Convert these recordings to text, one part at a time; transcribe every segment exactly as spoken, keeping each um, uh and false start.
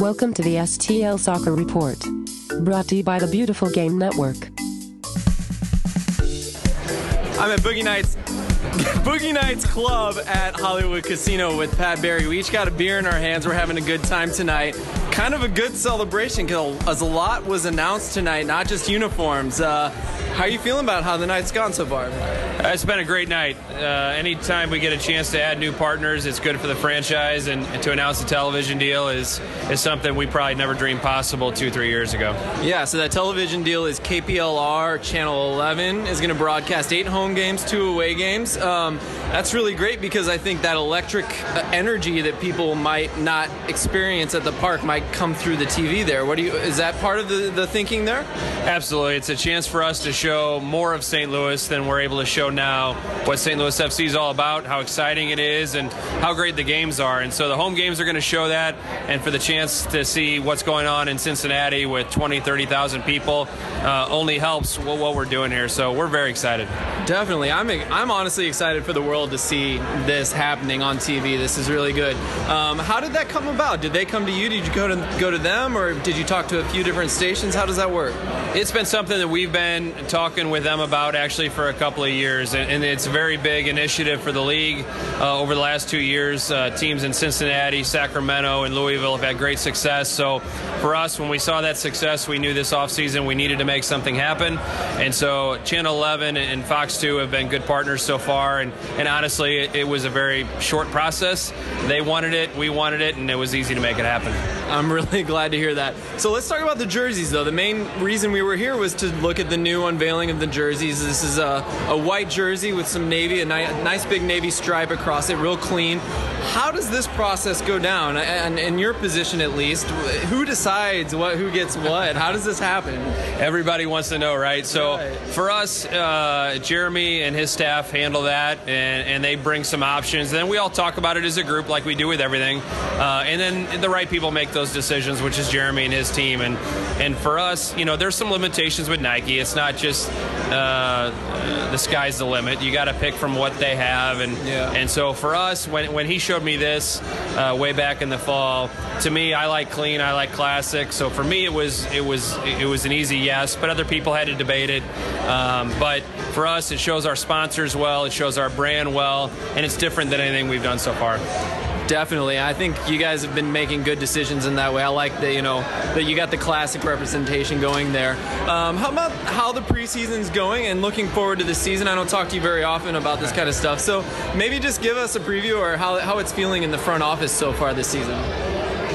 Welcome to the S T L Soccer Report, brought to you by the Beautiful Game Network. I'm at Boogie Nights, Boogie Nights Club at Hollywood Casino with Pat Barry. We each got a beer in our hands. We're having a good time tonight. Kind of a good celebration because a lot was announced tonight, not just uniforms. Uh, how are you feeling about how the night's gone so far? It's been a great night. Uh, anytime we get a chance to add new partners, it's good for the franchise, and, and to announce a television deal is, is something we probably never dreamed possible two, three years ago. Yeah, so that television deal is K P L R Channel eleven is going to broadcast eight home games, two away games. Um, that's really great because I think that electric energy that people might not experience at the park might come through the T V there. What do you, is that part of the, the thinking there? Absolutely. It's a chance for us to show more of Saint Louis than we're able to show now, what Saint Louis F C is all about, how exciting it is, and how great the games are. And so the home games are going to show that, and for the chance to see what's going on in Cincinnati with twenty, thirty thousand people uh, only helps what, what we're doing here. So we're very excited. Definitely. I'm, I'm honestly excited for the world to see this happening on T V. This is really good. Um, how did that come about? Did they come to you? Did you go to go to them, or did you talk to a few different stations? How does that work? It's been something that we've been talking with them about actually for a couple of years, and, and it's a very big initiative for the league. Uh, over the last two years, uh, teams in Cincinnati, Sacramento, and Louisville have had great success. So for us, when we saw that success, we knew this offseason we needed to make something happen. And so Channel eleven and Fox two have been good partners so far, and, and honestly, it, it was a very short process. They wanted it, we wanted it, and it was easy to make it happen. I'm really glad to hear that. So let's talk about the jerseys, though. The main reason we were here was to look at the new unveiling of the jerseys. This is a, a white jersey with some navy, a ni- nice big navy stripe across it, real clean. How does this process go down? And in your position, at least, who decides what, who gets what? How does this happen? Everybody wants to know, right? So right. for us, uh, Jeremy and his staff handle that, and, and they bring some options. And then we all talk about it as a group, like we do with everything. Uh, and then the right people make those decisions, which is Jeremy and his team. And and for us, you know, there's some limitations with Nike. It's not just uh, the sky's the limit. You got to pick from what they have. And yeah. and so for us, when when he showed me this uh, way back in the fall, to me, I like clean, I like classic. So for me, it was it was it was an easy yes. But other people had to debate it. Um, but for us, it shows our sponsors well. It shows our brand well, and it's different than anything we've done so far. Definitely. I think you guys have been making good decisions in that way. I like that, you know, that you got the classic representation going there. Um, how about how the preseason's going and looking forward to the season? I don't talk to you very often about this kind of stuff, so maybe just give us a preview or how, how it's feeling in the front office so far this season.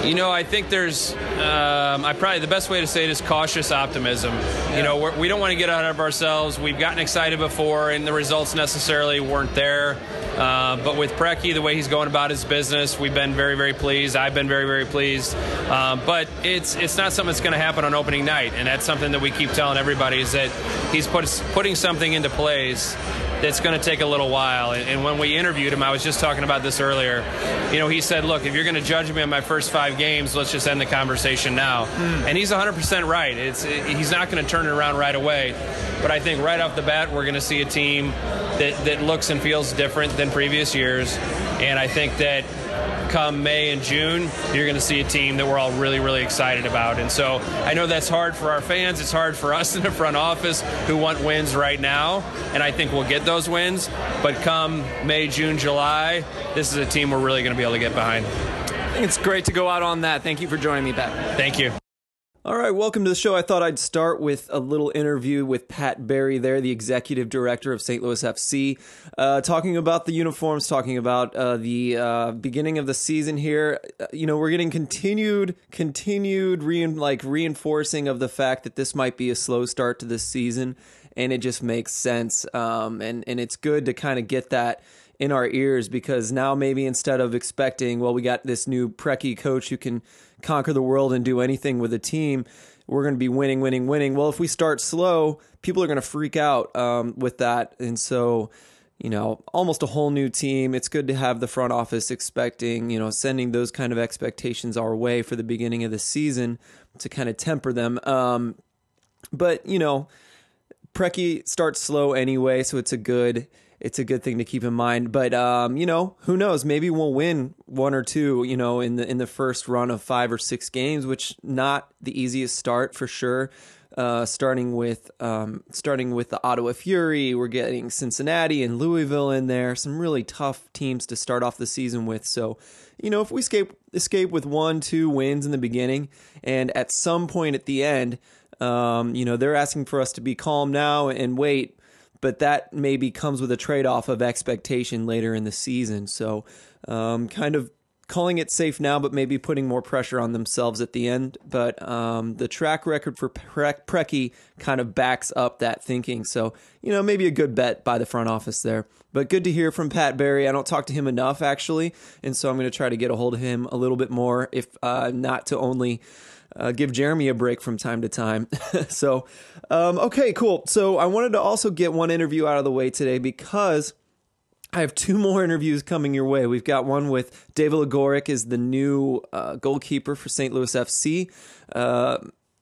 You know, I think there's, um, I probably the best way to say it is cautious optimism. Yeah. You know, we're, we don't want to get out of ourselves. We've gotten excited before, and the results necessarily weren't there. Uh, but with Preki, the way he's going about his business, we've been very, very pleased. I've been very, very pleased. Uh, but it's it's not something that's going to happen on opening night, and that's something that we keep telling everybody is that he's put, putting something into place that's going to take a little while. And when we interviewed him, I was just talking about this earlier, you know, he said, look, if you're going to judge me on my first five games, let's just end the conversation now. Mm. And he's one hundred percent right. It's he's not going to turn it around right away. But I think right off the bat, we're going to see a team that, that looks and feels different than previous years. And I think that come May and June, you're going to see a team that we're all really, really excited about. And so I know that's hard for our fans. It's hard for us in the front office who want wins right now, and I think we'll get those wins. But come May, June, July, this is a team we're really going to be able to get behind. I think it's great to go out on that. Thank you for joining me, Pat. Thank you. All right, welcome to the show. I thought I'd start with a little interview with Pat Barry there, the executive director of Saint Louis F C, uh, talking about the uniforms, talking about uh, the uh, beginning of the season here. Uh, you know, we're getting continued, continued re- like reinforcing of the fact that this might be a slow start to this season, and it just makes sense. Um, and, and it's good to kind of get that in our ears, because now maybe instead of expecting, well, we got this new Preki coach who can conquer the world and do anything with a team, we're going to be winning, winning, winning. Well, if we start slow, people are going to freak out um, with that. And so, you know, almost a whole new team. It's good to have the front office expecting, you know, sending those kind of expectations our way for the beginning of the season to kind of temper them. Um, but, you know, Preki starts slow anyway, so it's a good it's a good thing to keep in mind. But, um, you know, who knows? Maybe we'll win one or two, you know, in the in the first run of five or six games, which not the easiest start for sure. Uh, starting with um, starting with the Ottawa Fury, we're getting Cincinnati and Louisville in there. Some really tough teams to start off the season with. So, you know, if we escape escape with one, two wins in the beginning, and at some point at the end, um, you know, they're asking for us to be calm now and wait. But that maybe comes with a trade-off of expectation later in the season. So um, kind of calling it safe now, but maybe putting more pressure on themselves at the end. But um, the track record for Preki kind of backs up that thinking. So, you know, maybe a good bet by the front office there. But good to hear from Pat Barry. I don't talk to him enough, actually. And so I'm going to try to get a hold of him a little bit more, if uh, not to only... Uh, give Jeremy a break from time to time. So, um, okay, cool. So I wanted to also get one interview out of the way today because I have two more interviews coming your way. We've got one with Devala Gorrick, is the new uh, goalkeeper for Saint Louis F C. Uh,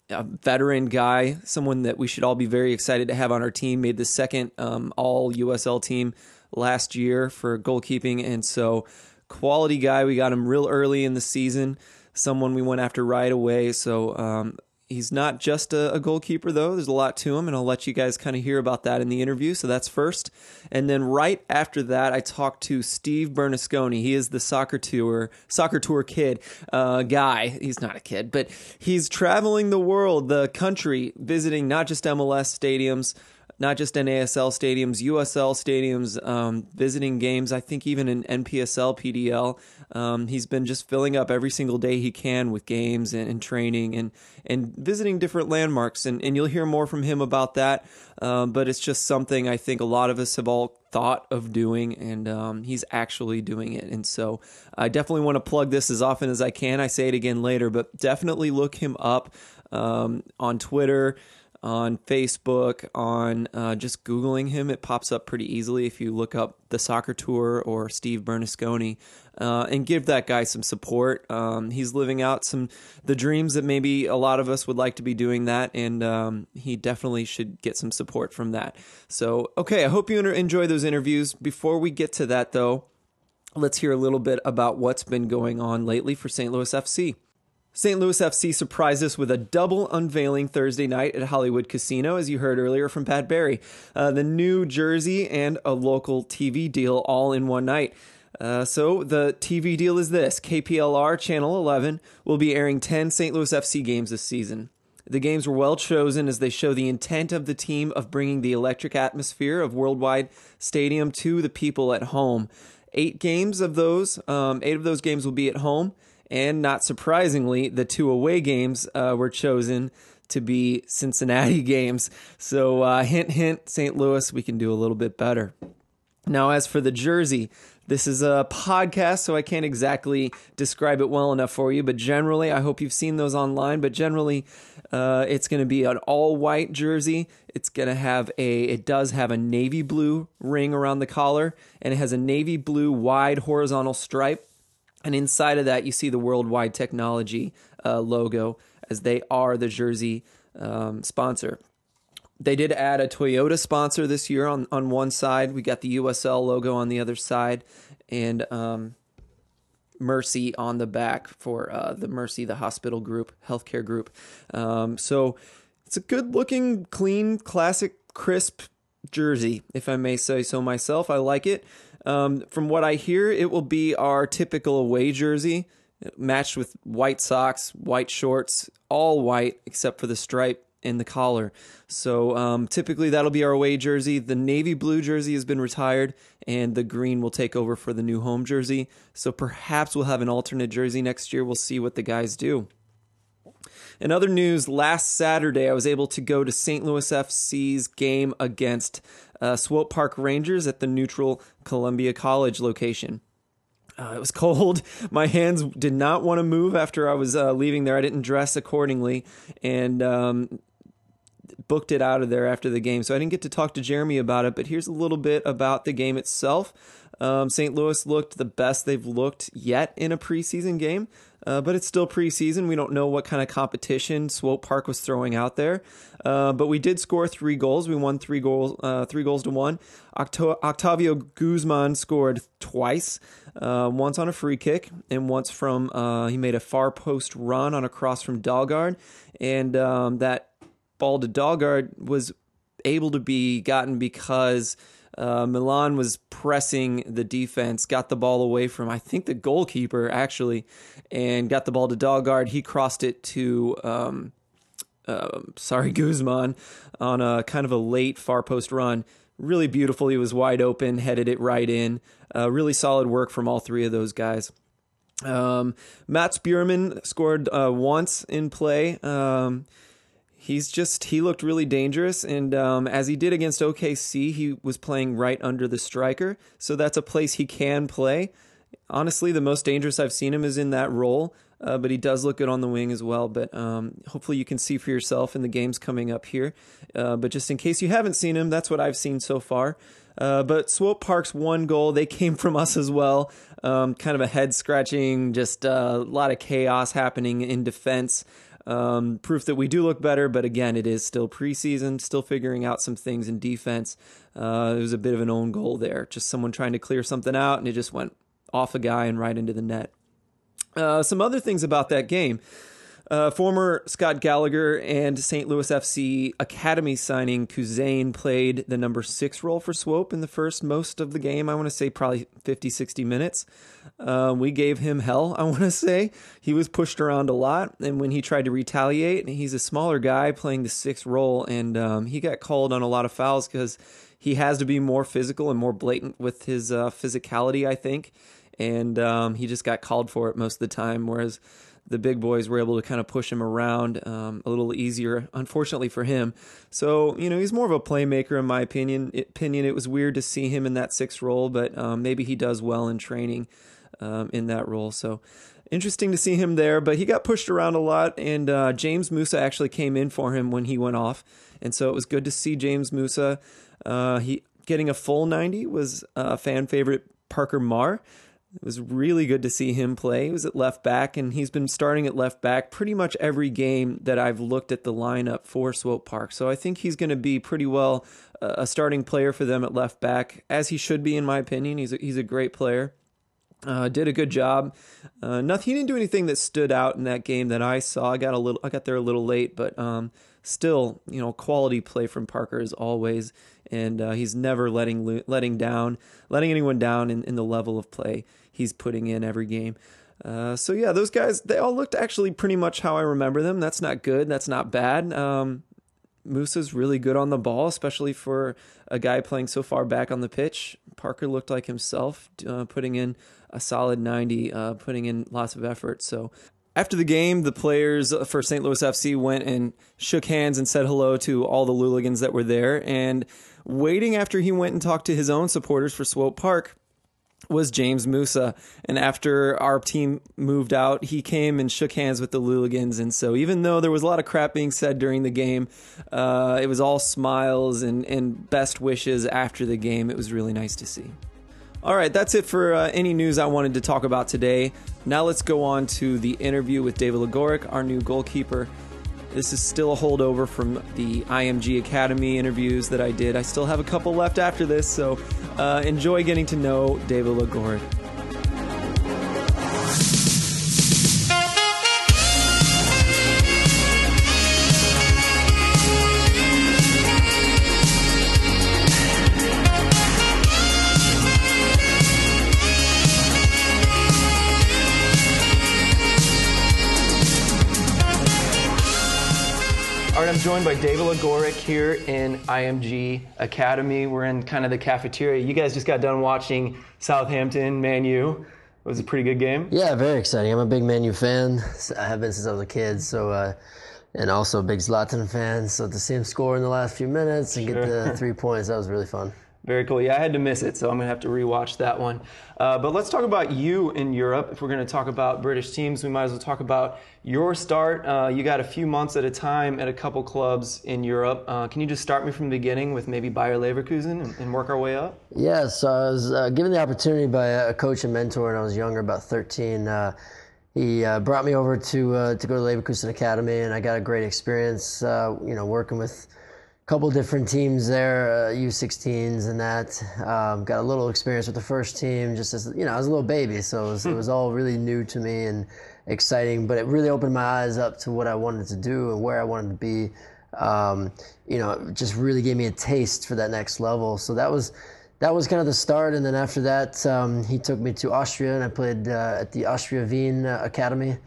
a veteran guy, someone that we should all be very excited to have on our team. Made the second um, all U S L team last year for goalkeeping. And so quality guy. We got him real early in the season. Someone we went after right away. So um, he's not just a, a goalkeeper, though. There's a lot to him, and I'll let you guys kind of hear about that in the interview. So that's first. And then right after that, I talked to Steve Bernasconi. He is the soccer tour soccer tour kid uh, guy. He's not a kid, but he's traveling the world, the country, visiting not just M L S stadiums, not just N A S L stadiums, U S L stadiums, um, visiting games, I think even in N P S L, P D L. Um, he's been just filling up every single day he can with games and, and training and, and visiting different landmarks. And, and you'll hear more from him about that. Um, but it's just something I think a lot of us have all thought of doing, and um, he's actually doing it. And so I definitely want to plug this as often as I can. I say it again later, but definitely look him up um, on Twitter, on Facebook, on uh, just Googling him. It pops up pretty easily if you look up the soccer tour or Steve Bernasconi, uh, and give that guy some support. Um, he's living out some the dreams that maybe a lot of us would like to be doing that, and um, he definitely should get some support from that. So, okay, I hope you enjoy those interviews. Before we get to that, though, let's hear a little bit about what's been going on lately for Saint Louis F C. Saint Louis F C surprised us with a double unveiling Thursday night at Hollywood Casino, as you heard earlier from Pat Barry. Uh, the new jersey and a local T V deal all in one night. Uh, so the T V deal is this. K P L R Channel eleven will be airing ten Saint Louis F C games this season. The games were well chosen as they show the intent of the team of bringing the electric atmosphere of Worldwide Stadium to the people at home. Eight games of those, um, eight of those games will be at home. And not surprisingly, the two away games uh, were chosen to be Cincinnati games. So uh, hint, hint, Saint Louis, we can do a little bit better. Now, as for the jersey, this is a podcast, so I can't exactly describe it well enough for you. But generally, I hope you've seen those online. But generally, uh, it's going to be an all-white jersey. It's going to have a, it does have a navy blue ring around the collar. And it has a navy blue wide horizontal stripe. And inside of that, you see the Worldwide Technology uh, logo, as they are the jersey um, sponsor. They did add a Toyota sponsor this year on, on one side. We got the U S L logo on the other side, and um, Mercy on the back for uh, the Mercy, the hospital group, healthcare group. Um, so it's a good-looking, clean, classic, crisp jersey, if I may say so myself. I like it. Um, from what I hear, it will be our typical away jersey, matched with white socks, white shorts, all white except for the stripe and the collar. So um, typically that'll be our away jersey. The navy blue jersey has been retired, and the green will take over for the new home jersey. So perhaps we'll have an alternate jersey next year. We'll see what the guys do. In other news, last Saturday I was able to go to Saint Louis F C's game against uh, Swope Park Rangers at the neutral Columbia College location. Uh, it was cold. My hands did not want to move after I was uh, leaving there. I didn't dress accordingly and um, booked it out of there after the game. So I didn't get to talk to Jeremy about it, but here's a little bit about the game itself. Um, Saint Louis looked the best they've looked yet in a preseason game, uh, but it's still preseason. We don't know what kind of competition Swope Park was throwing out there, uh, but we did score three goals. We won three goals, uh, three goals to one. Octo- Octavio Guzman scored twice, uh, once on a free kick and once from uh, he made a far post run on a cross from Dalgard, and um, that ball to Dalgard was able to be gotten because Uh, Milan was pressing the defense, got the ball away from, I think, the goalkeeper, actually, and got the ball to Dalgard. He crossed it to, um, uh, sorry, Guzman on a kind of a late far post run. Really beautiful. He was wide open, headed it right in. Uh, really solid work from all three of those guys. Um, Mats Buurman scored uh, once in play. Um He's just, he looked really dangerous, and um, as he did against O K C, he was playing right under the striker, so that's a place he can play. Honestly, the most dangerous I've seen him is in that role, uh, but he does look good on the wing as well, but um, hopefully you can see for yourself in the games coming up here, uh, but just in case you haven't seen him, that's what I've seen so far. Uh, but Swope Park's one goal, they came from us as well. Um, kind of a head-scratching, just a lot of chaos happening in defense. Um, proof that we do look better, but again, it is still preseason, still figuring out some things in defense. Uh, it was a bit of an own goal there, just someone trying to clear something out, and it just went off a guy and right into the net. Uh, some other things about that game. Uh, former Scott Gallagher and Saint Louis F C Academy signing Kuzain played the number six role for Swope in the first most of the game. I want to say probably fifty, sixty minutes. Uh, we gave him hell, I want to say. He was pushed around a lot, and when he tried to retaliate, he's a smaller guy playing the sixth role, and um, he got called on a lot of fouls because he has to be more physical and more blatant with his uh, physicality, I think, and um, he just got called for it most of the time, whereas the big boys were able to kind of push him around um, a little easier, unfortunately for him. So, you know, he's more of a playmaker in my opinion. It, opinion, it was weird to see him in that sixth role, but um, maybe he does well in training um, in that role. So interesting to see him there, but he got pushed around a lot, and uh, James Moussa actually came in for him when he went off. And so it was good to see James Moussa. Uh, he getting a full ninety was uh, fan favorite Parker Marr. It was really good to see him play. He was at left back, and he's been starting at left back pretty much every game that I've looked at the lineup for Swope Park. So I think he's going to be pretty well a starting player for them at left back, as he should be, in my opinion. He's a, he's a great player. Uh, did a good job. Uh, nothing, he didn't do anything that stood out in that game that I saw. I got a little, I got there a little late, but um, still, you know, quality play from Parker as always, and uh, he's never letting letting down, letting anyone down in, in the level of play he's putting in every game. Uh, so yeah, those guys, they all looked actually pretty much how I remember them. That's not good. That's not bad. Um, Moussa's really good on the ball, especially for a guy playing so far back on the pitch. Parker looked like himself, uh, putting in a solid ninety, uh, putting in lots of effort. So after the game, the players for Saint Louis F C went and shook hands and said hello to all the Luligans that were there. And waiting after he went and talked to his own supporters for Swope Park was James Moussa, and after our team moved out, he came and shook hands with the Luligans. And so even though there was a lot of crap being said during the game, uh, it was all smiles and, and best wishes after the game. It was really nice to see. All right, that's it for uh, any news I wanted to talk about today. Now let's go on to the interview with Devala Gorrick, our new goalkeeper. This is still a holdover from the I M G Academy interviews that I did. I still have a couple left after this, so uh, enjoy getting to know Devala Gorrick. I'm joined by Devala Gorrick here in I M G Academy. We're in kind of the cafeteria. You guys just got done watching Southampton, Man U. It was a pretty good game. Yeah, very exciting. I'm a big Man U fan. I have been since I was a kid, so uh, and also a big Zlatan fan. So to see him score in the last few minutes and sure. get the three points, that was really fun. Very cool. Yeah, I had to miss it, so I'm going to have to rewatch that one. Uh, but let's talk about you in Europe. If we're going to talk about British teams, we might as well talk about your start. Uh, you got a few months at a time at a couple clubs in Europe. Uh, can you just start me from the beginning with maybe Bayer Leverkusen and, and work our way up? Yes, I was uh, given the opportunity by a coach and mentor when I was younger, about thirteen. Uh, he uh, brought me over to uh, to go to Leverkusen Academy, and I got a great experience, uh, you know, working with couple different teams there, uh, U sixteens and that. Um, got a little experience with the first team, just as, you know, I was a little baby, so it was, it was all really new to me and exciting, but it really opened my eyes up to what I wanted to do and where I wanted to be. Um, you know, it just really gave me a taste for that next level. So that was that was kind of the start, and then after that, um, he took me to Austria, and I played uh, at the Austria Wien Academy.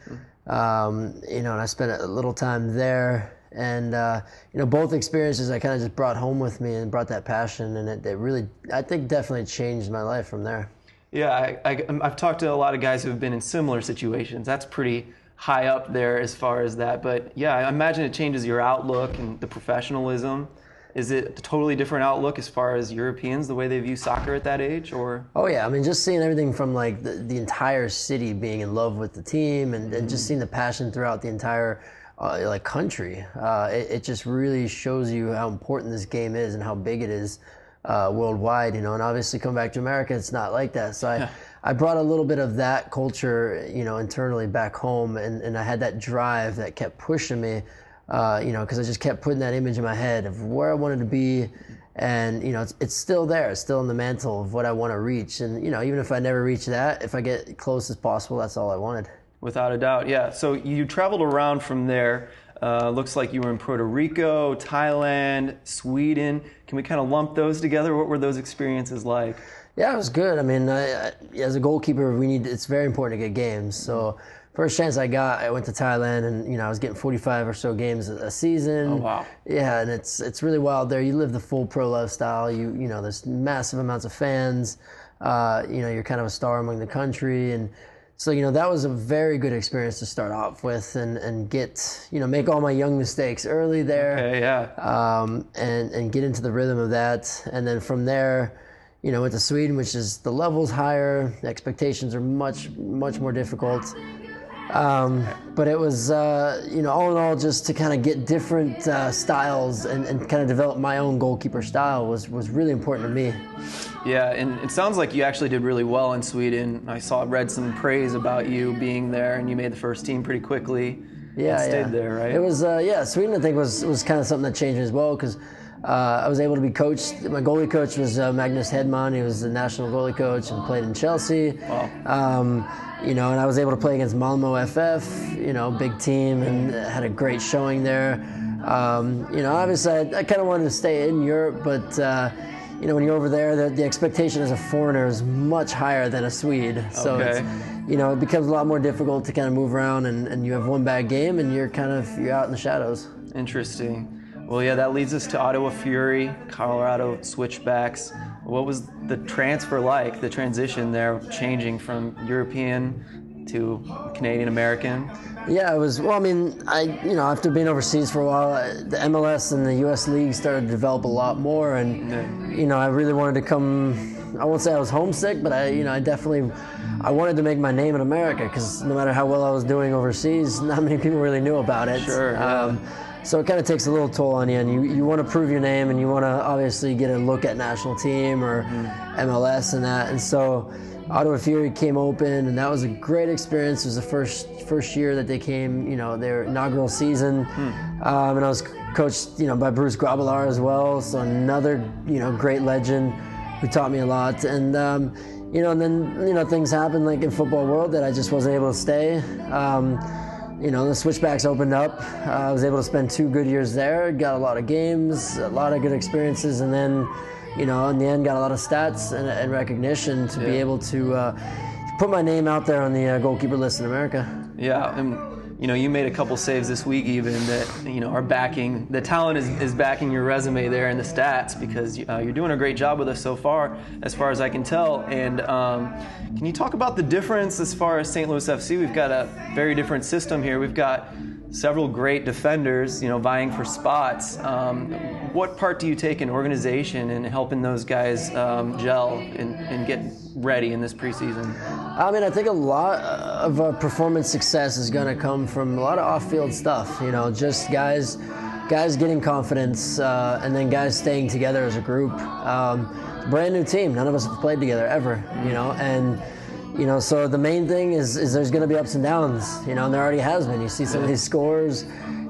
Um, you know, and I spent a little time there. And, uh, you know, both experiences I kind of just brought home with me and brought that passion. And it, it really, I think, definitely changed my life from there. Yeah, I, I, I've talked to a lot of guys who have been in similar situations. That's pretty high up there as far as that. But, yeah, I imagine it changes your outlook and the professionalism. Is it a totally different outlook as far as Europeans, the way they view soccer at that age? Or oh, yeah. I mean, just seeing everything from, like, the, the entire city being in love with the team and, mm-hmm. and just seeing the passion throughout the entire Uh, like country, uh, it, it just really shows you how important this game is and how big it is uh, worldwide, you know. And obviously, come back to America, it's not like that. So I, yeah. I brought a little bit of that culture, you know, internally back home, and, and I had that drive that kept pushing me, uh, you know, because I just kept putting that image in my head of where I wanted to be, and you know, it's it's still there, it's still in the mantle of what I want to reach, and you know, even if I never reach that, if I get close as possible, that's all I wanted. Without a doubt, yeah. So you traveled around from there. Uh, looks like you were in Puerto Rico, Thailand, Sweden. Can we kind of lump those together? What were those experiences like? Yeah, it was good. I mean, I, I, as a goalkeeper, we need. It's very important to get games. So first chance I got, I went to Thailand, and you know I was getting forty-five or so games a season. Oh wow! Yeah, and it's it's really wild there. You live the full pro lifestyle. You you know there's massive amounts of fans. Uh, you know you're kind of a star among the country and. So, you know, that was a very good experience to start off with and, and get, you know, make all my young mistakes early there. Okay, yeah. Um, and, and get into the rhythm of that. And then from there, you know, went to Sweden, which is the level's higher. The expectations are much, much more difficult. Um, but it was, uh, you know, all in all, just to kind of get different uh, styles and, and kind of develop my own goalkeeper style was, was really important to me. Yeah, and it sounds like you actually did really well in Sweden. I saw, read some praise about you being there, and you made the first team pretty quickly. Yeah, and stayed yeah. there, right? It was, uh, yeah, Sweden, I think, was, was kind of something that changed as well because uh, I was able to be coached. My goalie coach was uh, Magnus Hedman. He was the national goalie coach and played in Chelsea. Wow. Um, You know, and I was able to play against Malmo F F, you know, big team, and had a great showing there. Um, you know, obviously, I, I kind of wanted to stay in Europe, but, uh, you know, when you're over there, the, the expectation as a foreigner is much higher than a Swede. So, okay. it's, you know, it becomes a lot more difficult to kind of move around, and, and you have one bad game, and you're kind of, you're out in the shadows. Interesting. Well, yeah, that leads us to Ottawa Fury, Colorado Switchbacks. What was the transfer like, the transition there, changing from European to Canadian-American? Yeah, it was, well, I mean, I, you know, after being overseas for a while, the M L S and the U S League started to develop a lot more, and, yeah. you know, I really wanted to come, I won't say I was homesick, but I, you know, I definitely, I wanted to make my name in America, because no matter how well I was doing overseas, not many people really knew about it. Sure, yeah. um, So it kind of takes a little toll on you, and you, you want to prove your name, and you want to obviously get a look at national team or M L S and that. And so Ottawa Fury came open, and that was a great experience. It was the first first year that they came, you know, their inaugural season. Hmm. Um, and I was coached, you know, by Bruce Grobbelaar as well, so another, you know, great legend who taught me a lot. And, um, you know, and then, you know, things happened, like in football world, that I just wasn't able to stay. Um, You know, the switchbacks opened up. Uh, I was able to spend two good years there, got a lot of games, a lot of good experiences, and then, you know, in the end got a lot of stats and, and recognition to yeah. be able to uh, put my name out there on the uh, goalkeeper list in America. Yeah, and, you know, you made a couple saves this week even that, you know, are backing, the talent is, is backing your resume there and the stats because uh, you're doing a great job with us so far, as far as I can tell. And, um, can you talk about the difference as far as Saint Louis F C? We've got a very different system here. We've got several great defenders, you know, vying for spots. Um, what part do you take in organization and helping those guys um, gel and, and get ready in this preseason? I mean, I think a lot of uh, performance success is going to come from a lot of off-field stuff. You know, just guys, guys getting confidence, uh, and then guys staying together as a group. Um, brand new team. None of us have played together ever. You know, and. You know, so the main thing is, is there's going to be ups and downs, you know, and there already has been. You see some of these scores,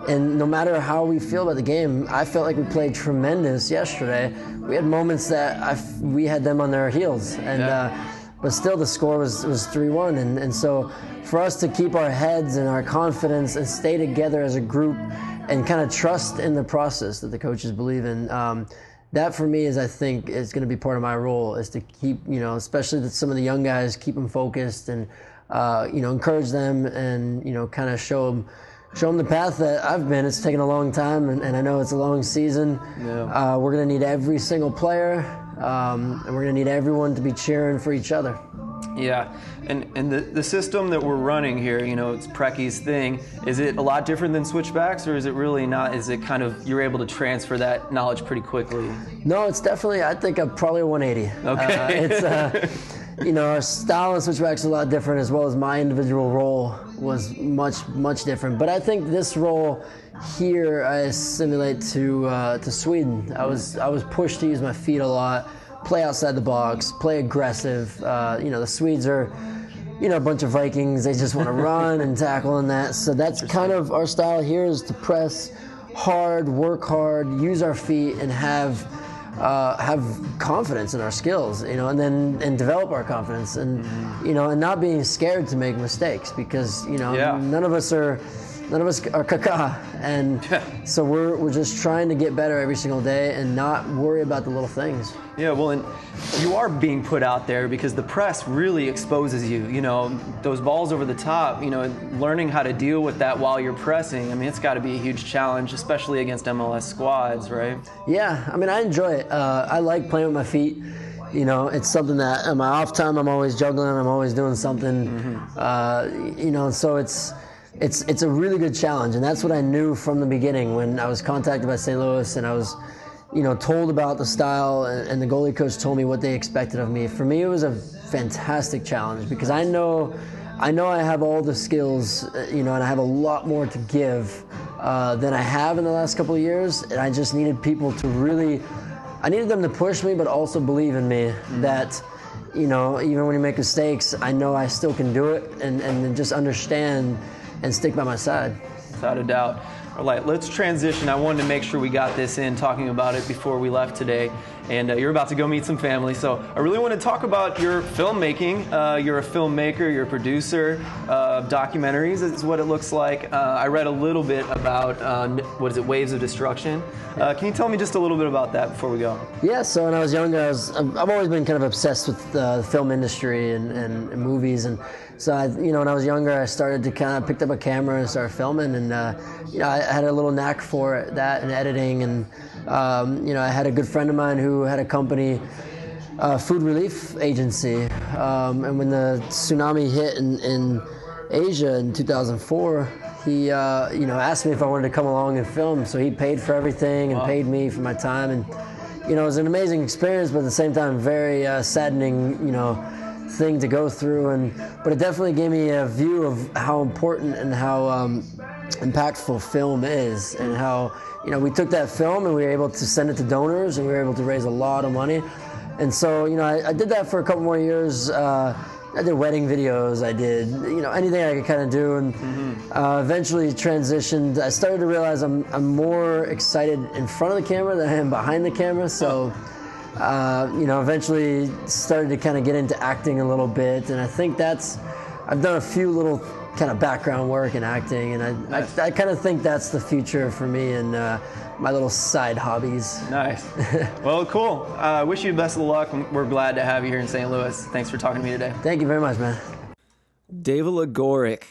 and no matter how we feel about the game, I felt like we played tremendous yesterday. We had moments that I f- we had them on their heels, and yeah. uh, but still the score was was three one, and, and so for us to keep our heads and our confidence and stay together as a group and kind of trust in the process that the coaches believe in, um, that for me is, I think, is going to be part of my role, is to keep, you know, especially that some of the young guys, keep them focused and, uh, you know, encourage them and, you know, kind of show them, show them the path that I've been. It's taken a long time, and, and I know it's a long season. Yeah. Uh, we're going to need every single player, um, and we're going to need everyone to be cheering for each other. Yeah, and and the, the system that we're running here, you know, it's Preki's thing. Is it a lot different than switchbacks, or is it really not? Is it kind of, you're able to transfer that knowledge pretty quickly? No, it's definitely, I think, a, probably a one eighty. Okay. Uh, it's, uh, you know, our style in switchbacks is a lot different, as well as my individual role was much, much different. But I think this role here, I assimilate to uh, to Sweden. I was I was pushed to use my feet a lot. Play outside the box, play aggressive. Uh, you know, the Swedes are, you know, a bunch of Vikings. They just want to run and tackle and that. So that's kind of our style here, is to press hard, work hard, use our feet, and have uh, have confidence in our skills, you know, and then and develop our confidence, and, mm-hmm. you know, and not being scared to make mistakes, because, you know, yeah. none of us are... None of us are caca, and so we're we're just trying to get better every single day and not worry about the little things. Yeah, well, and you are being put out there because the press really exposes you. You know, those balls over the top, you know, learning how to deal with that while you're pressing, I mean, it's got to be a huge challenge, especially against M L S squads, right? Yeah, I mean, I enjoy it. Uh, I like playing with my feet. You know, it's something that in my off time, I'm always juggling, I'm always doing something, mm-hmm. uh, you know, so it's... It's it's a really good challenge, and that's what I knew from the beginning when I was contacted by Saint Louis, and I was, you know, told about the style, and, and the goalie coach told me what they expected of me. For me, it was a fantastic challenge because I know, I know I have all the skills, you know, and I have a lot more to give uh, than I have in the last couple of years, and I just needed people to really, I needed them to push me, but also believe in me mm-hmm. that. You know, even when you make mistakes, I know I still can do it, and, and just understand and stick by my side. Without a doubt. All right, let's transition. I wanted to make sure we got this in, talking about it before we left today. And uh, you're about to go meet some family, so I really want to talk about your filmmaking. Uh, you're a filmmaker, you're a producer of uh, documentaries, is what it looks like. Uh, I read a little bit about, um, what is it, Waves of Destruction. Uh, can you tell me just a little bit about that before we go? Yeah, so when I was younger, I was, I've always been kind of obsessed with uh, the film industry and, and, and movies. And so, I, you know, when I was younger, I started to kind of picked up a camera and started filming. And, uh, you know, I had a little knack for it, that and editing. And, um, you know, I had a good friend of mine who had a company, uh, food relief agency, um, and when the tsunami hit in, in Asia in two thousand four, he uh, you know asked me if I wanted to come along and film. So he paid for everything and wow. paid me for my time, and you know it was an amazing experience, but at the same time very uh, saddening, you know, thing to go through. And but it definitely gave me a view of how important and how um, impactful film is, and how. You know, we took that film and we were able to send it to donors, and we were able to raise a lot of money. And so, you know, I, I did that for a couple more years. Uh, I did wedding videos. I did, you know, anything I could kind of do. And mm-hmm. uh, eventually transitioned. I started to realize I'm I'm more excited in front of the camera than I am behind the camera. So, uh, you know, eventually started to kind of get into acting a little bit. And I think that's, I've done a few little kind of background work and acting, and I, nice. I, I kind of think that's the future for me and uh, my little side hobbies. Nice. Well, cool. I uh, wish you the best of luck. We're glad to have you here in Saint Louis. Thanks for talking to me today. Thank you very much, man. Devala Gorrick,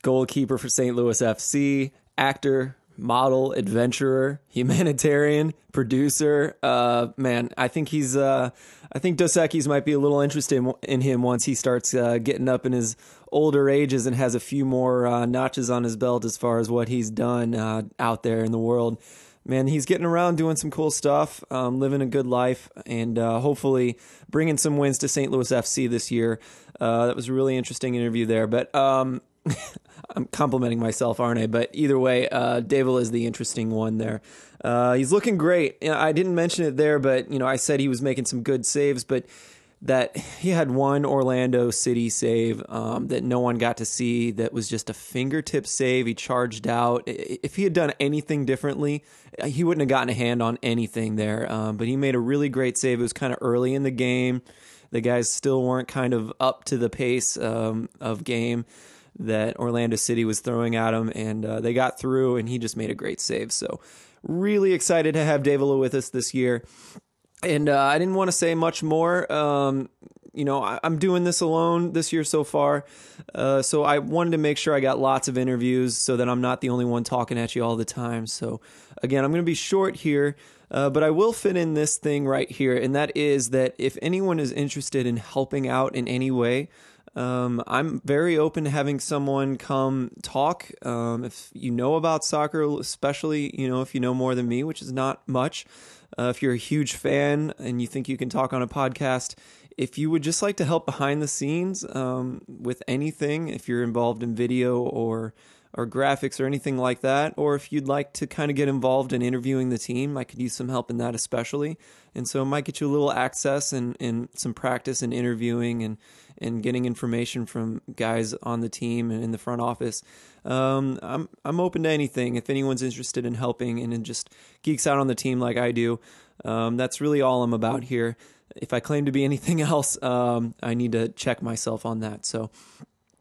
goalkeeper for Saint Louis F C, actor, model, adventurer, humanitarian, producer. Uh, man, I think he's, uh, I think Dos Equis might be a little interested in him once he starts uh, getting up in his older ages and has a few more uh, notches on his belt as far as what he's done uh, out there in the world. Man, he's getting around doing some cool stuff, um, living a good life, and uh, hopefully bringing some wins to Saint Louis F C this year. Uh, that was a really interesting interview there, but um, I'm complimenting myself, aren't I? But either way, uh, Devala is the interesting one there. Uh, he's looking great. I didn't mention it there, but you know, I said he was making some good saves, but that he had one Orlando City save um, that no one got to see that was just a fingertip save. He charged out. If he had done anything differently, he wouldn't have gotten a hand on anything there. Um, but he made a really great save. It was kind of early in the game. The guys still weren't kind of up to the pace um, of game that Orlando City was throwing at him, and uh, they got through, and he just made a great save. So really excited to have Devala with us this year. And uh, I didn't want to say much more. Um, you know, I, I'm doing this alone this year so far. Uh, so I wanted to make sure I got lots of interviews so that I'm not the only one talking at you all the time. So again, I'm going to be short here, uh, but I will fit in this thing right here. And that is that if anyone is interested in helping out in any way, Um, I'm very open to having someone come talk. Um, if you know about soccer, especially, you know, if you know more than me, which is not much, uh, if you're a huge fan and you think you can talk on a podcast, if you would just like to help behind the scenes, um, with anything, if you're involved in video or, or graphics or anything like that, or if you'd like to kind of get involved in interviewing the team, I could use some help in that especially. And so it might get you a little access and, and some practice in interviewing and, and getting information from guys on the team and in the front office. Um, I'm I'm open to anything. If anyone's interested in helping and in just geeks out on the team like I do, um, that's really all I'm about here. If I claim to be anything else, um, I need to check myself on that. So,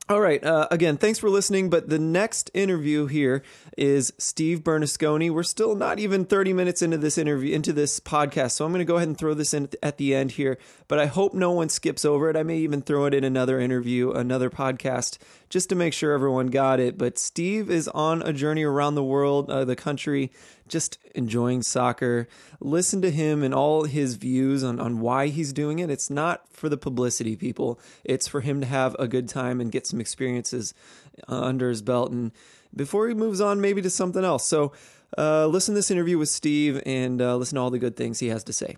all right. Uh, again, thanks for listening. But the next interview here is Steve Bernasconi. We're still not even thirty minutes into this interview, into this podcast. So I'm going to go ahead and throw this in at the end here. But I hope no one skips over it. I may even throw it in another interview, another podcast, just to make sure everyone got it. But Steve is on a journey around the world, uh, the country, just enjoying soccer. Listen to him and all his views on, on why he's doing it. It's not for the publicity, people. It's for him to have a good time and get some experiences uh, under his belt, and before he moves on maybe to something else. So uh, listen to this interview with Steve and uh, listen to all the good things he has to say.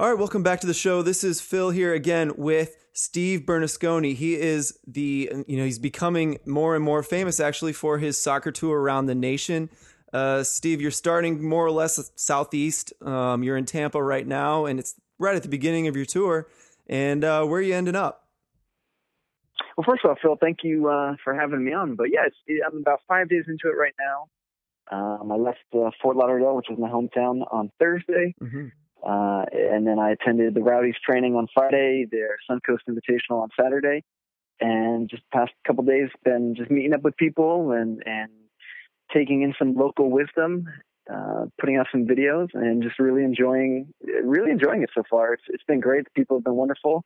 All right, welcome back to the show. This is Phil here again with Steve Bernasconi. He is the, you know, he's becoming more and more famous actually for his soccer tour around the nation. Uh, Steve, you're starting more or less southeast. Um, you're in Tampa right now, and it's right at the beginning of your tour. And uh, where are you ending up? Well, first of all, Phil, thank you uh, for having me on. But, yeah, it's, it, I'm about five days into it right now. Um, I left uh, Fort Lauderdale, which is my hometown, on Thursday. Mm-hmm. Uh, and then I attended the Rowdies training on Friday, their Suncoast Invitational on Saturday. And just the past couple of days, been just meeting up with people and, and taking in some local wisdom, uh, putting out some videos, and just really enjoying really enjoying it so far. It's, it's been great. The people have been wonderful.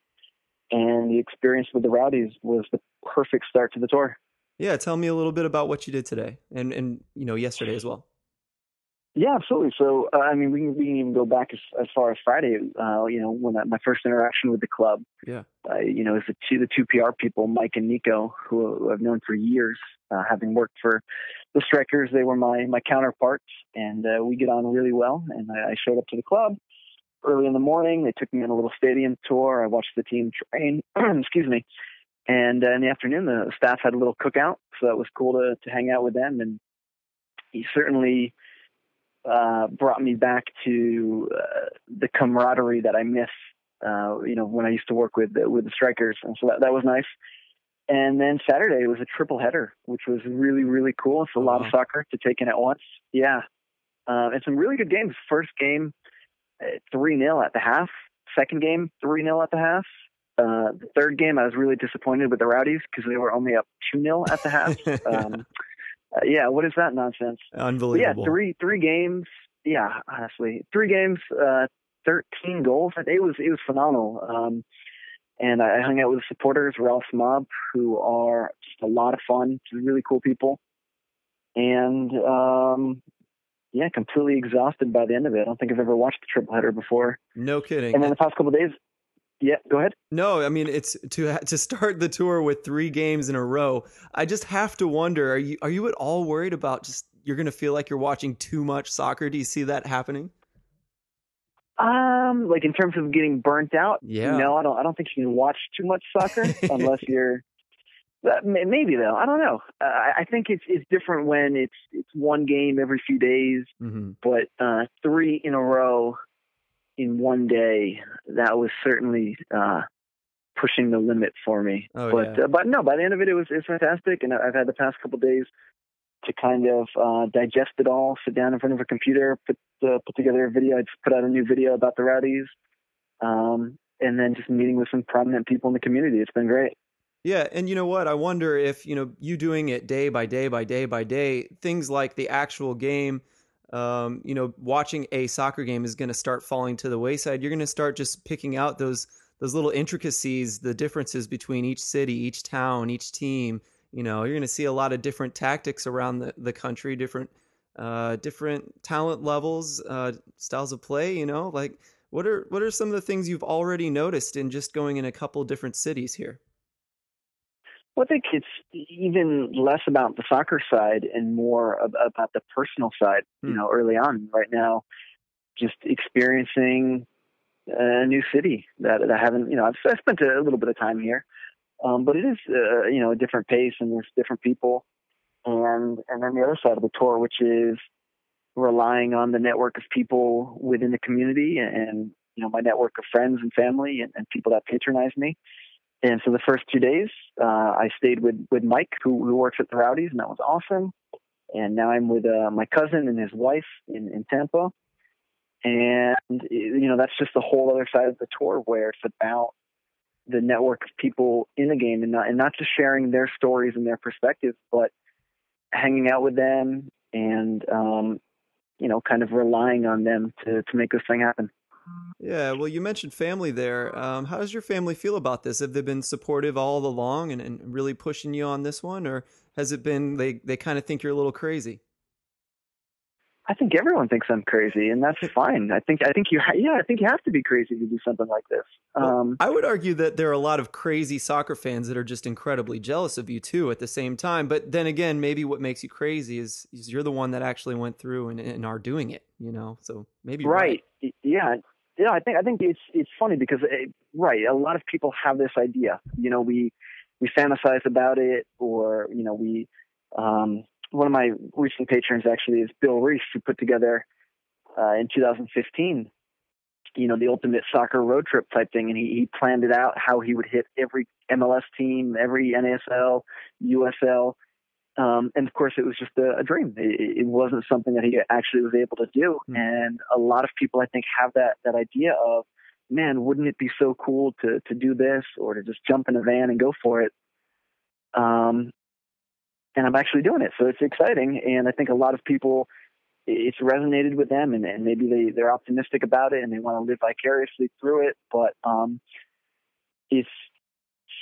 And the experience with the Rowdies was the perfect start to the tour. Yeah, tell me a little bit about what you did today and, and you know, yesterday as well. Yeah, absolutely. So, uh, I mean, we can, we can even go back as, as far as Friday, uh, you know, when I, my first interaction with the club, yeah, uh, you know, is the two, the two P R people, Mike and Nico, who, who I've known for years, uh, having worked for the Strikers. They were my, my counterparts, and uh, we get on really well. And I, I showed up to the club early in the morning. They took me on a little stadium tour. I watched the team train, excuse me. And uh, in the afternoon, the staff had a little cookout. So that was cool to, to hang out with them. And he certainly Uh, brought me back to uh, the camaraderie that I miss, uh, you know, when I used to work with uh, with the Strikers, and so that, that was nice. And then Saturday was a triple header, which was really really cool. It's a lot of soccer to take in at once, yeah. Uh, and some really good games. First game, three nil at the half. Second game, three nil at the half. Uh, the third game, I was really disappointed with the Rowdies because they were only up two nil at the half. Um, Uh, yeah, what is that nonsense? Unbelievable. But yeah, three three games. Yeah, honestly, three games, uh, thirteen goals. It was it was phenomenal. Um, and I hung out with the supporters, Ralph Mobb, who are just a lot of fun, really cool people. and um, yeah, completely exhausted by the end of it. I don't think I've ever watched the triple header before. No kidding. And then the past couple of days. Yeah, go ahead. No, I mean, it's to to start the tour with three games in a row. I just have to wonder, are you are you at all worried about just you're going to feel like you're watching too much soccer? Do you see that happening? Um, like in terms of getting burnt out? Yeah. No, I don't. I don't think you can watch too much soccer unless you're. Maybe though, I don't know. Uh, I think it's it's different when it's it's one game every few days, mm-hmm. but uh, three in a row. In one day, that was certainly uh, pushing the limit for me. Oh, but yeah. uh, but no, by the end of it, it was, it was fantastic. And I've had the past couple of days to kind of uh, digest it all, sit down in front of a computer, put uh, put together a video. I just put out a new video about the Rowdies, um, and then just meeting with some prominent people in the community. It's been great. Yeah, and you know what? I wonder if, you know, you doing it day by day by day by day, things like the actual game, Um, you know, watching a soccer game is going to start falling to the wayside. You're going to start just picking out those those little intricacies, the differences between each city, each town, each team. You know, you're going to see a lot of different tactics around the, the country, different uh, different talent levels, uh, styles of play. You know, like what are what are some of the things you've already noticed in just going in a couple different cities here? Well, I think it's even less about the soccer side and more about the personal side, you know, early on right now, just experiencing a new city that, that I haven't, you know, I've, I've spent a little bit of time here, um, but it is, uh, you know, a different pace and there's different people. And, and then the other side of the tour, which is relying on the network of people within the community and, you know, my network of friends and family and, and people that patronize me. And so the first two days, uh, I stayed with, with Mike, who, who works at the Rowdies, and that was awesome. And now I'm with uh, my cousin and his wife in, in Tampa. And, you know, that's just the whole other side of the tour where it's about the network of people in the game and not, and not just sharing their stories and their perspectives, but hanging out with them and, um, you know, kind of relying on them to, to make this thing happen. Yeah, well, you mentioned family there. Um, how does your family feel about this? Have they been supportive all along and, and really pushing you on this one? Or has it been they, they kind of think you're a little crazy? I think everyone thinks I'm crazy, and that's fine. I think I think you yeah, I think you have to be crazy to do something like this. Um, well, I would argue that there are a lot of crazy soccer fans that are just incredibly jealous of you, too, at the same time. But then again, maybe what makes you crazy is, is you're the one that actually went through and, and are doing it, you know? So maybe right. right. Yeah. Yeah, I think I think it's it's funny because it, right, a lot of people have this idea. You know, we we fantasize about it, or you know, we. Um, one of my recent patrons actually is Bill Reese, who put together uh, in two thousand fifteen, you know, the ultimate soccer road trip type thing, and he, he planned it out how he would hit every M L S team, every N A S L, U S L, um, and of course, it was just a, a dream. It, it wasn't something that he actually was able to do, mm-hmm. and a lot of people, I think, have that that idea of, man, wouldn't it be so cool to to do this or to just jump in a van and go for it? Um. And I'm actually doing it. So it's exciting. And I think a lot of people, it's resonated with them and, and maybe they, they're optimistic about it and they want to live vicariously through it. But um, it's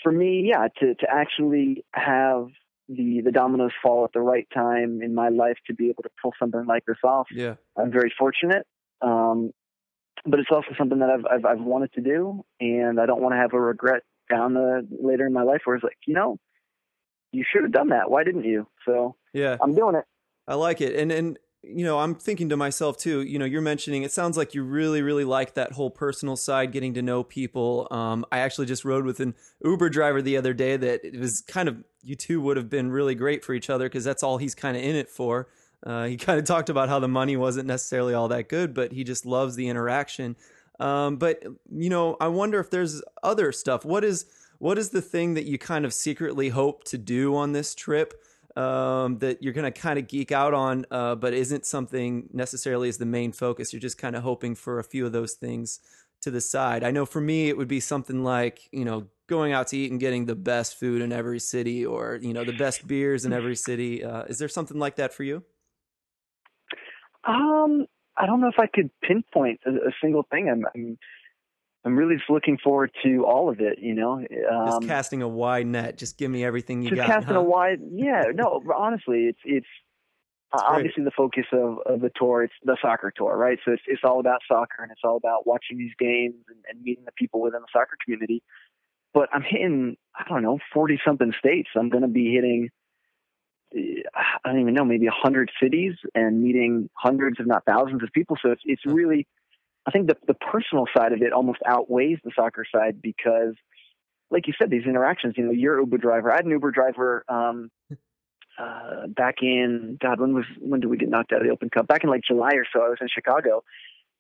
for me, yeah, to, to actually have the, the dominoes fall at the right time in my life to be able to pull something like this off. Yeah. I'm very fortunate. Um, but it's also something that I've, I've, I've wanted to do. And I don't want to have a regret down the later in my life where it's like, you know, you should have done that. Why didn't you? So yeah, I'm doing it. I like it. And, and, you know, I'm thinking to myself too, you know, you're mentioning, it sounds like you really, really like that whole personal side, getting to know people. Um, I actually just rode with an Uber driver the other day that it was kind of, you two would have been really great for each other because that's all he's kind of in it for. Uh, he kind of talked about how the money wasn't necessarily all that good, but he just loves the interaction. Um, but, you know, I wonder if there's other stuff. What is, What is the thing that you kind of secretly hope to do on this trip um, that you're going to kind of geek out on, uh, but isn't something necessarily as the main focus? You're just kind of hoping for a few of those things to the side. I know for me, it would be something like, you know, going out to eat and getting the best food in every city or, you know, the best beers in every city. Uh, is there something like that for you? Um, I don't know if I could pinpoint a, a single thing. I'm, I'm I'm really just looking forward to all of it, you know. Um, just casting a wide net. Just give me everything you just got. Just casting huh? a wide, yeah. No, honestly, it's it's Uh, obviously, the focus of, of the tour, it's the soccer tour, right? So it's, it's all about soccer, and it's all about watching these games and, and meeting the people within the soccer community. But I'm hitting, I don't know, forty-something states. I'm going to be hitting, I don't even know, maybe one hundred cities and meeting hundreds, if not thousands of people. So it's it's really, I think the, the personal side of it almost outweighs the soccer side because, like you said, these interactions, you know, you're an Uber driver. I had an Uber driver um, – Uh, back in, God, when was, when did we get knocked out of the Open Cup? Back in like July or so, I was in Chicago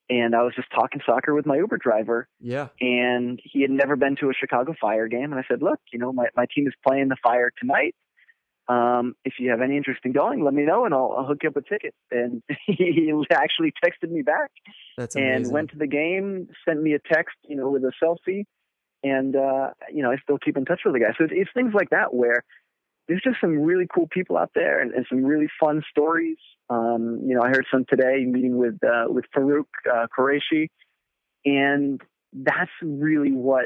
and I was just talking soccer with my Uber driver. Yeah. And he had never been to a Chicago Fire game. And I said, look, you know, my, my team is playing the Fire tonight. Um, if you have any interest in going, let me know and I'll, I'll hook you up with tickets. And he actually texted me back. That's amazing. And went to the game, sent me a text, you know, with a selfie. And, uh, you know, I still keep in touch with the guy. So it's, it's things like that where there's just some really cool people out there and, and some really fun stories. Um, you know, I heard some today meeting with, uh, with Farouk, uh, Qureshi, and that's really what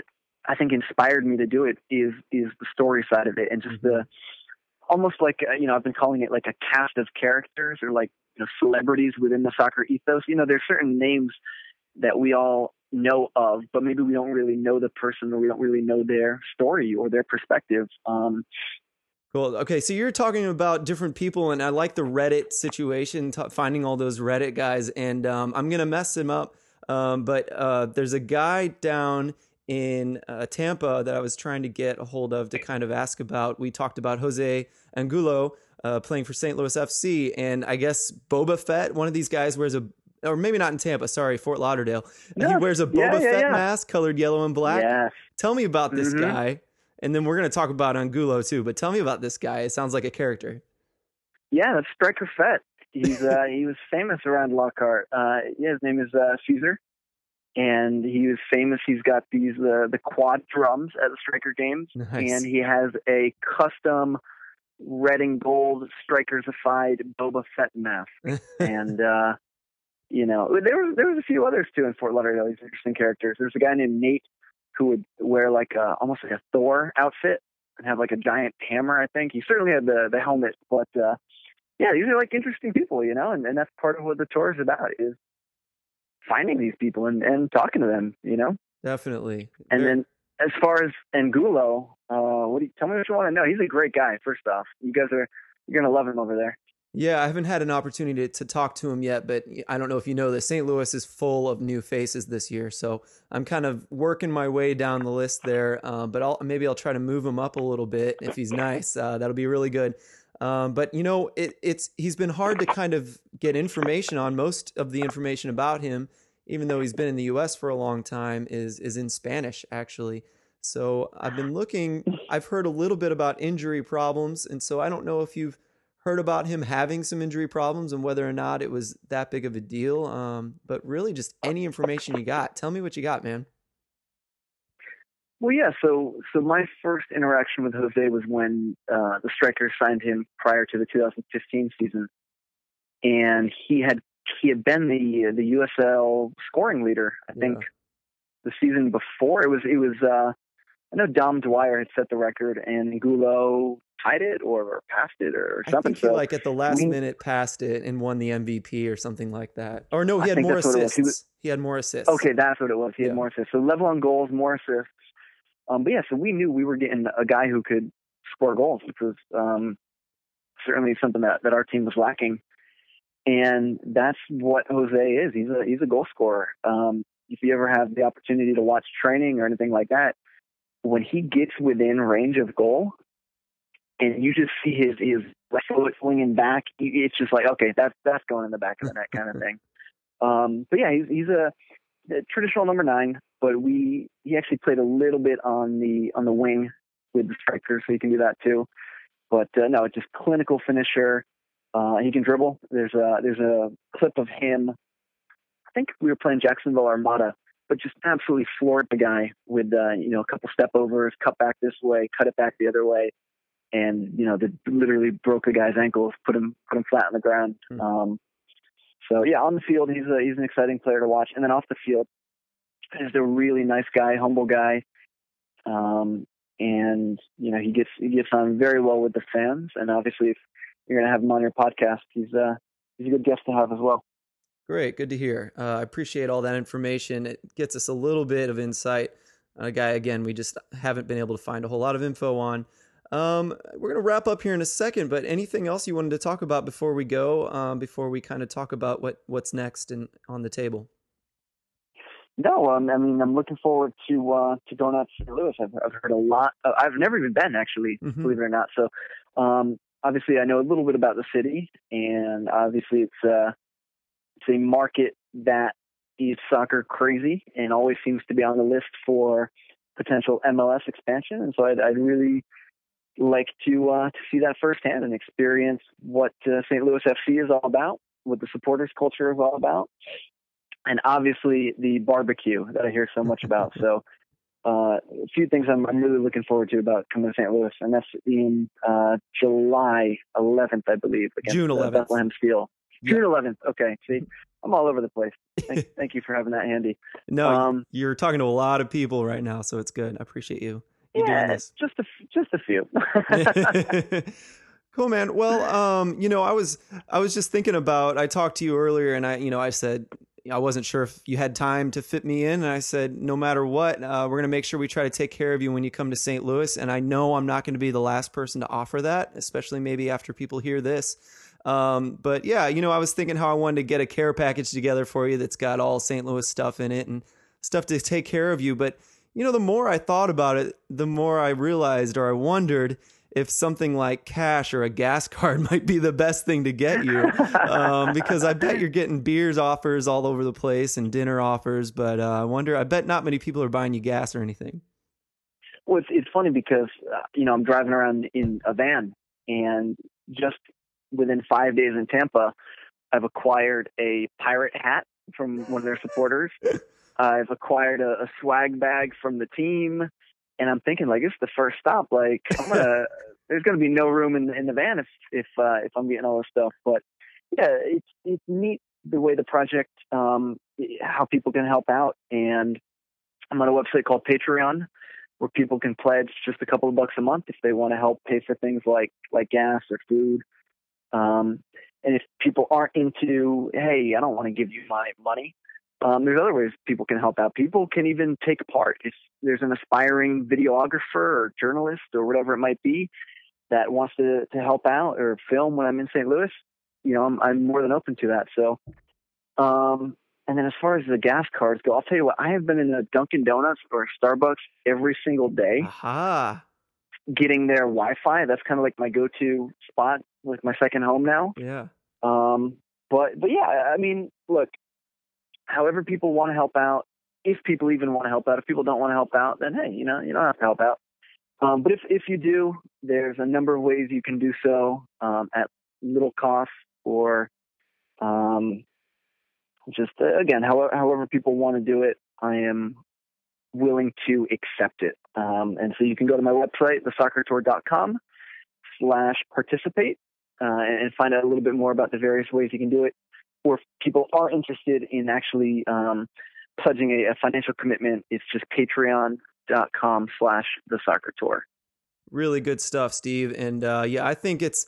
I think inspired me to do it is, is the story side of it. And just the, almost like, you know, I've been calling it like a cast of characters or like, you know, celebrities within the soccer ethos. You know, there's certain names that we all know of, but maybe we don't really know the person or we don't really know their story or their perspective. Um, Well, okay, so you're talking about different people, and I like the Reddit situation, t- finding all those Reddit guys, and um, I'm going to mess him up, um, but uh, there's a guy down in uh, Tampa that I was trying to get a hold of to kind of ask about. We talked about Jose Angulo uh, playing for Saint Louis F C, and I guess Boba Fett, one of these guys wears a, or maybe not in Tampa, sorry, Fort Lauderdale. No, he wears a Boba yeah, yeah, Fett yeah. mask colored yellow and black. Yeah. Tell me about this mm-hmm. guy. And then we're going to talk about Angulo too, but tell me about this guy. It sounds like a character. Yeah, that's Striker Fett. He's uh, he was famous around Lockhart. Uh, yeah, his name is uh, Caesar, and he was famous. He's got these uh, the quad drums at the Striker games, nice. And he has a custom red and gold Strikers-ified Boba Fett mask. and uh, you know, there was there was a few others too in Fort Lauderdale. These interesting characters. There's a guy named Nate who would wear like a, almost like a Thor outfit and have like a giant hammer, I think. He certainly had the, the helmet, but uh, yeah, these are like interesting people, you know, and, and that's part of what the tour is about is finding these people and, and talking to them, you know? Definitely. And yeah. then as far as Angulo, uh, what do you, tell me what you want to know. He's a great guy, first off. You guys are, you're going to love him over there. Yeah, I haven't had an opportunity to, to talk to him yet, but I don't know if you know this. Saint Louis is full of new faces this year, so I'm kind of working my way down the list there, uh, but I'll, maybe I'll try to move him up a little bit if he's nice. Uh, that'll be really good. Um, but, you know, it, it's he's been hard to kind of get information on. Most of the information about him, even though he's been in the U S for a long time, is is in Spanish, actually. So I've been looking. I've heard a little bit about injury problems, and so I don't know if you've heard about him having some injury problems and whether or not it was that big of a deal. Um, but really just any information you got, tell me what you got, man. Well, yeah. So, so my first interaction with Jose was when, uh, the Strikers signed him prior to the two thousand fifteen season. And he had, he had been the, the U S L scoring leader. I think yeah. the season before it was, it was, uh, I know Dom Dwyer had set the record and Angulo tied it or passed it or something. I think he, so, like at the last I mean, minute passed it and won the M V P or something like that. Or no, he had more assists. He, was, he had more assists. Okay, that's what it was. He yeah. had more assists. So level on goals, more assists. Um, but yeah, so we knew we were getting a guy who could score goals, which was um, certainly something that, that our team was lacking. And that's what Jose is. He's a, he's a goal scorer. Um, if you ever have the opportunity to watch training or anything like that, when he gets within range of goal and you just see his, his left foot flinging back, it's just like, okay, that's, that's going in the back of the net kind of thing. Um, but yeah, he's, he's a, a traditional number nine, but we, he actually played a little bit on the, on the wing with the Strikers, so he can do that too. But uh, no, it's just clinical finisher. Uh, he can dribble. There's a, there's a clip of him. I think we were playing Jacksonville Armada, but just absolutely floored the guy with, uh, you know, a couple step overs, cut back this way, cut it back the other way. And, you know, they literally broke the guy's ankles, put him, put him flat on the ground. Mm. Um, so yeah, on the field, he's a, he's an exciting player to watch. And then off the field, he's a really nice guy, humble guy. Um, and you know, he gets, he gets on very well with the fans. And obviously if you're going to have him on your podcast. He's uh, he's a good guest to have as well. Great. Good to hear. Uh, I appreciate all that information. It gets us a little bit of insight on a guy, again, we just haven't been able to find a whole lot of info on. Um, we're going to wrap up here in a second, but anything else you wanted to talk about before we go, um, before we kind of talk about what, what's next and on the table? No, um, I mean, I'm looking forward to uh, to going out to Saint Louis. I've, I've heard a lot. Of, I've never even been, actually, mm-hmm. believe it or not. So um, obviously I know a little bit about the city, and obviously it's, uh, it's a market that is soccer crazy and always seems to be on the list for potential M L S expansion. And so I'd, I'd really like to uh, to see that firsthand and experience what uh, Saint Louis F C is all about, what the supporters culture is all about. And obviously the barbecue that I hear so much about. So uh, a few things I'm, I'm really looking forward to about coming to Saint Louis, and that's in uh, July eleventh, I believe. June eleventh. Bethlehem Steel. Yeah. June eleventh. Okay. See, I'm all over the place. Thank, thank you for having that handy. No, um, you're talking to a lot of people right now, so it's good. I appreciate you. you yeah, doing this. just a just a few. Cool, man. Well, um, you know, I was I was just thinking about. I talked to you earlier, and I, you know, I said. I wasn't sure if you had time to fit me in. And I said, no matter what, uh, we're going to make sure we try to take care of you when you come to Saint Louis. And I know I'm not going to be the last person to offer that, especially maybe after people hear this. Um, but yeah, you know, I was thinking how I wanted to get a care package together for you that's got all Saint Louis stuff in it and stuff to take care of you. But, you know, the more I thought about it, the more I realized, or I wondered, if something like cash or a gas card might be the best thing to get you, um, because I bet you're getting beers offers all over the place and dinner offers. But uh, I wonder, I bet not many people are buying you gas or anything. Well, it's, it's funny because, uh, you know, I'm driving around in a van, and just within five days in Tampa, I've acquired a pirate hat from one of their supporters. I've acquired a, a swag bag from the team. And I'm thinking, like, it's the first stop. Like, I'm gonna, there's going to be no room in the, in the van if if uh, if I'm getting all this stuff. But yeah, it's it's neat the way the project, um, how people can help out. And I'm on a website called Patreon where people can pledge just a couple of bucks a month if they want to help pay for things like like gas or food. Um, and if people aren't into, hey, I don't want to give you my money. Um, there's other ways people can help out. People can even take part. If there's an aspiring videographer or journalist or whatever it might be that wants to, to help out or film when I'm in Saint Louis, you know, I'm, I'm more than open to that. So, um, and then as far as the gas cards go, I'll tell you what, I have been in a Dunkin' Donuts or a Starbucks every single day. Aha. Getting their Wi-Fi. That's kind of like my go-to spot, like my second home now. Yeah. Um, but, but yeah, I mean, look, however people want to help out, if people even want to help out, if people don't want to help out, then, hey, you know, you don't have to help out. Um, but if, if you do, there's a number of ways you can do so, um, at little cost or, um, just uh, again, however, however people want to do it, I am willing to accept it. Um, and so you can go to my website, thesoccertour.com slash participate, uh, and find out a little bit more about the various ways you can do it. Or if people are interested in actually um, pledging a, a financial commitment, it's just patreon.com slash the soccer tour. Really good stuff, Steve. And uh, yeah, I think it's,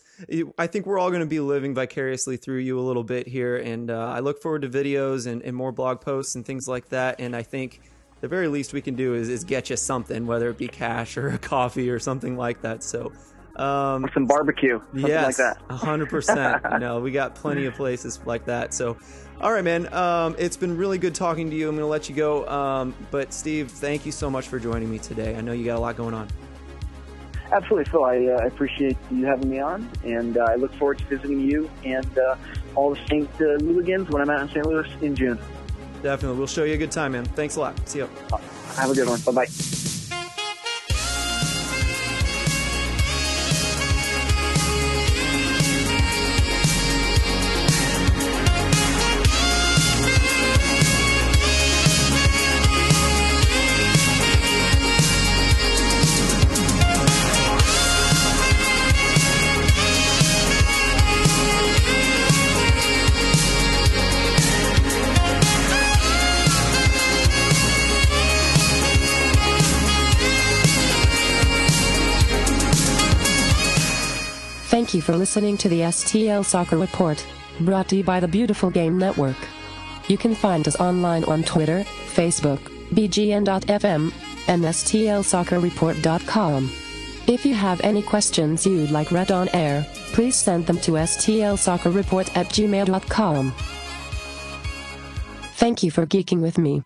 I think we're all going to be living vicariously through you a little bit here. And uh, I look forward to videos and, and more blog posts and things like that. And I think the very least we can do is, is get you something, whether it be cash or a coffee or something like that. So Um, or some barbecue, something yes, like that. one hundred percent. You know, we got plenty of places like that. So, all right, man. Um, it's been really good talking to you. I'm going to let you go. Um, but, Steve, thank you so much for joining me today. I know you got a lot going on. Absolutely, Phil. I uh, appreciate you having me on, and uh, I look forward to visiting you and uh, all the Saint Uh, Luligans when I'm out in Saint Louis in June. Definitely. We'll show you a good time, man. Thanks a lot. See you. Have a good one. Bye-bye. Thank you for listening to the S T L Soccer Report, brought to you by the Beautiful Game Network. You can find us online on Twitter, Facebook, B G N dot F M, and S T L soccer report dot com. If you have any questions you'd like read on air, please send them to S T L soccer report at gmail dot com. Thank you for geeking with me.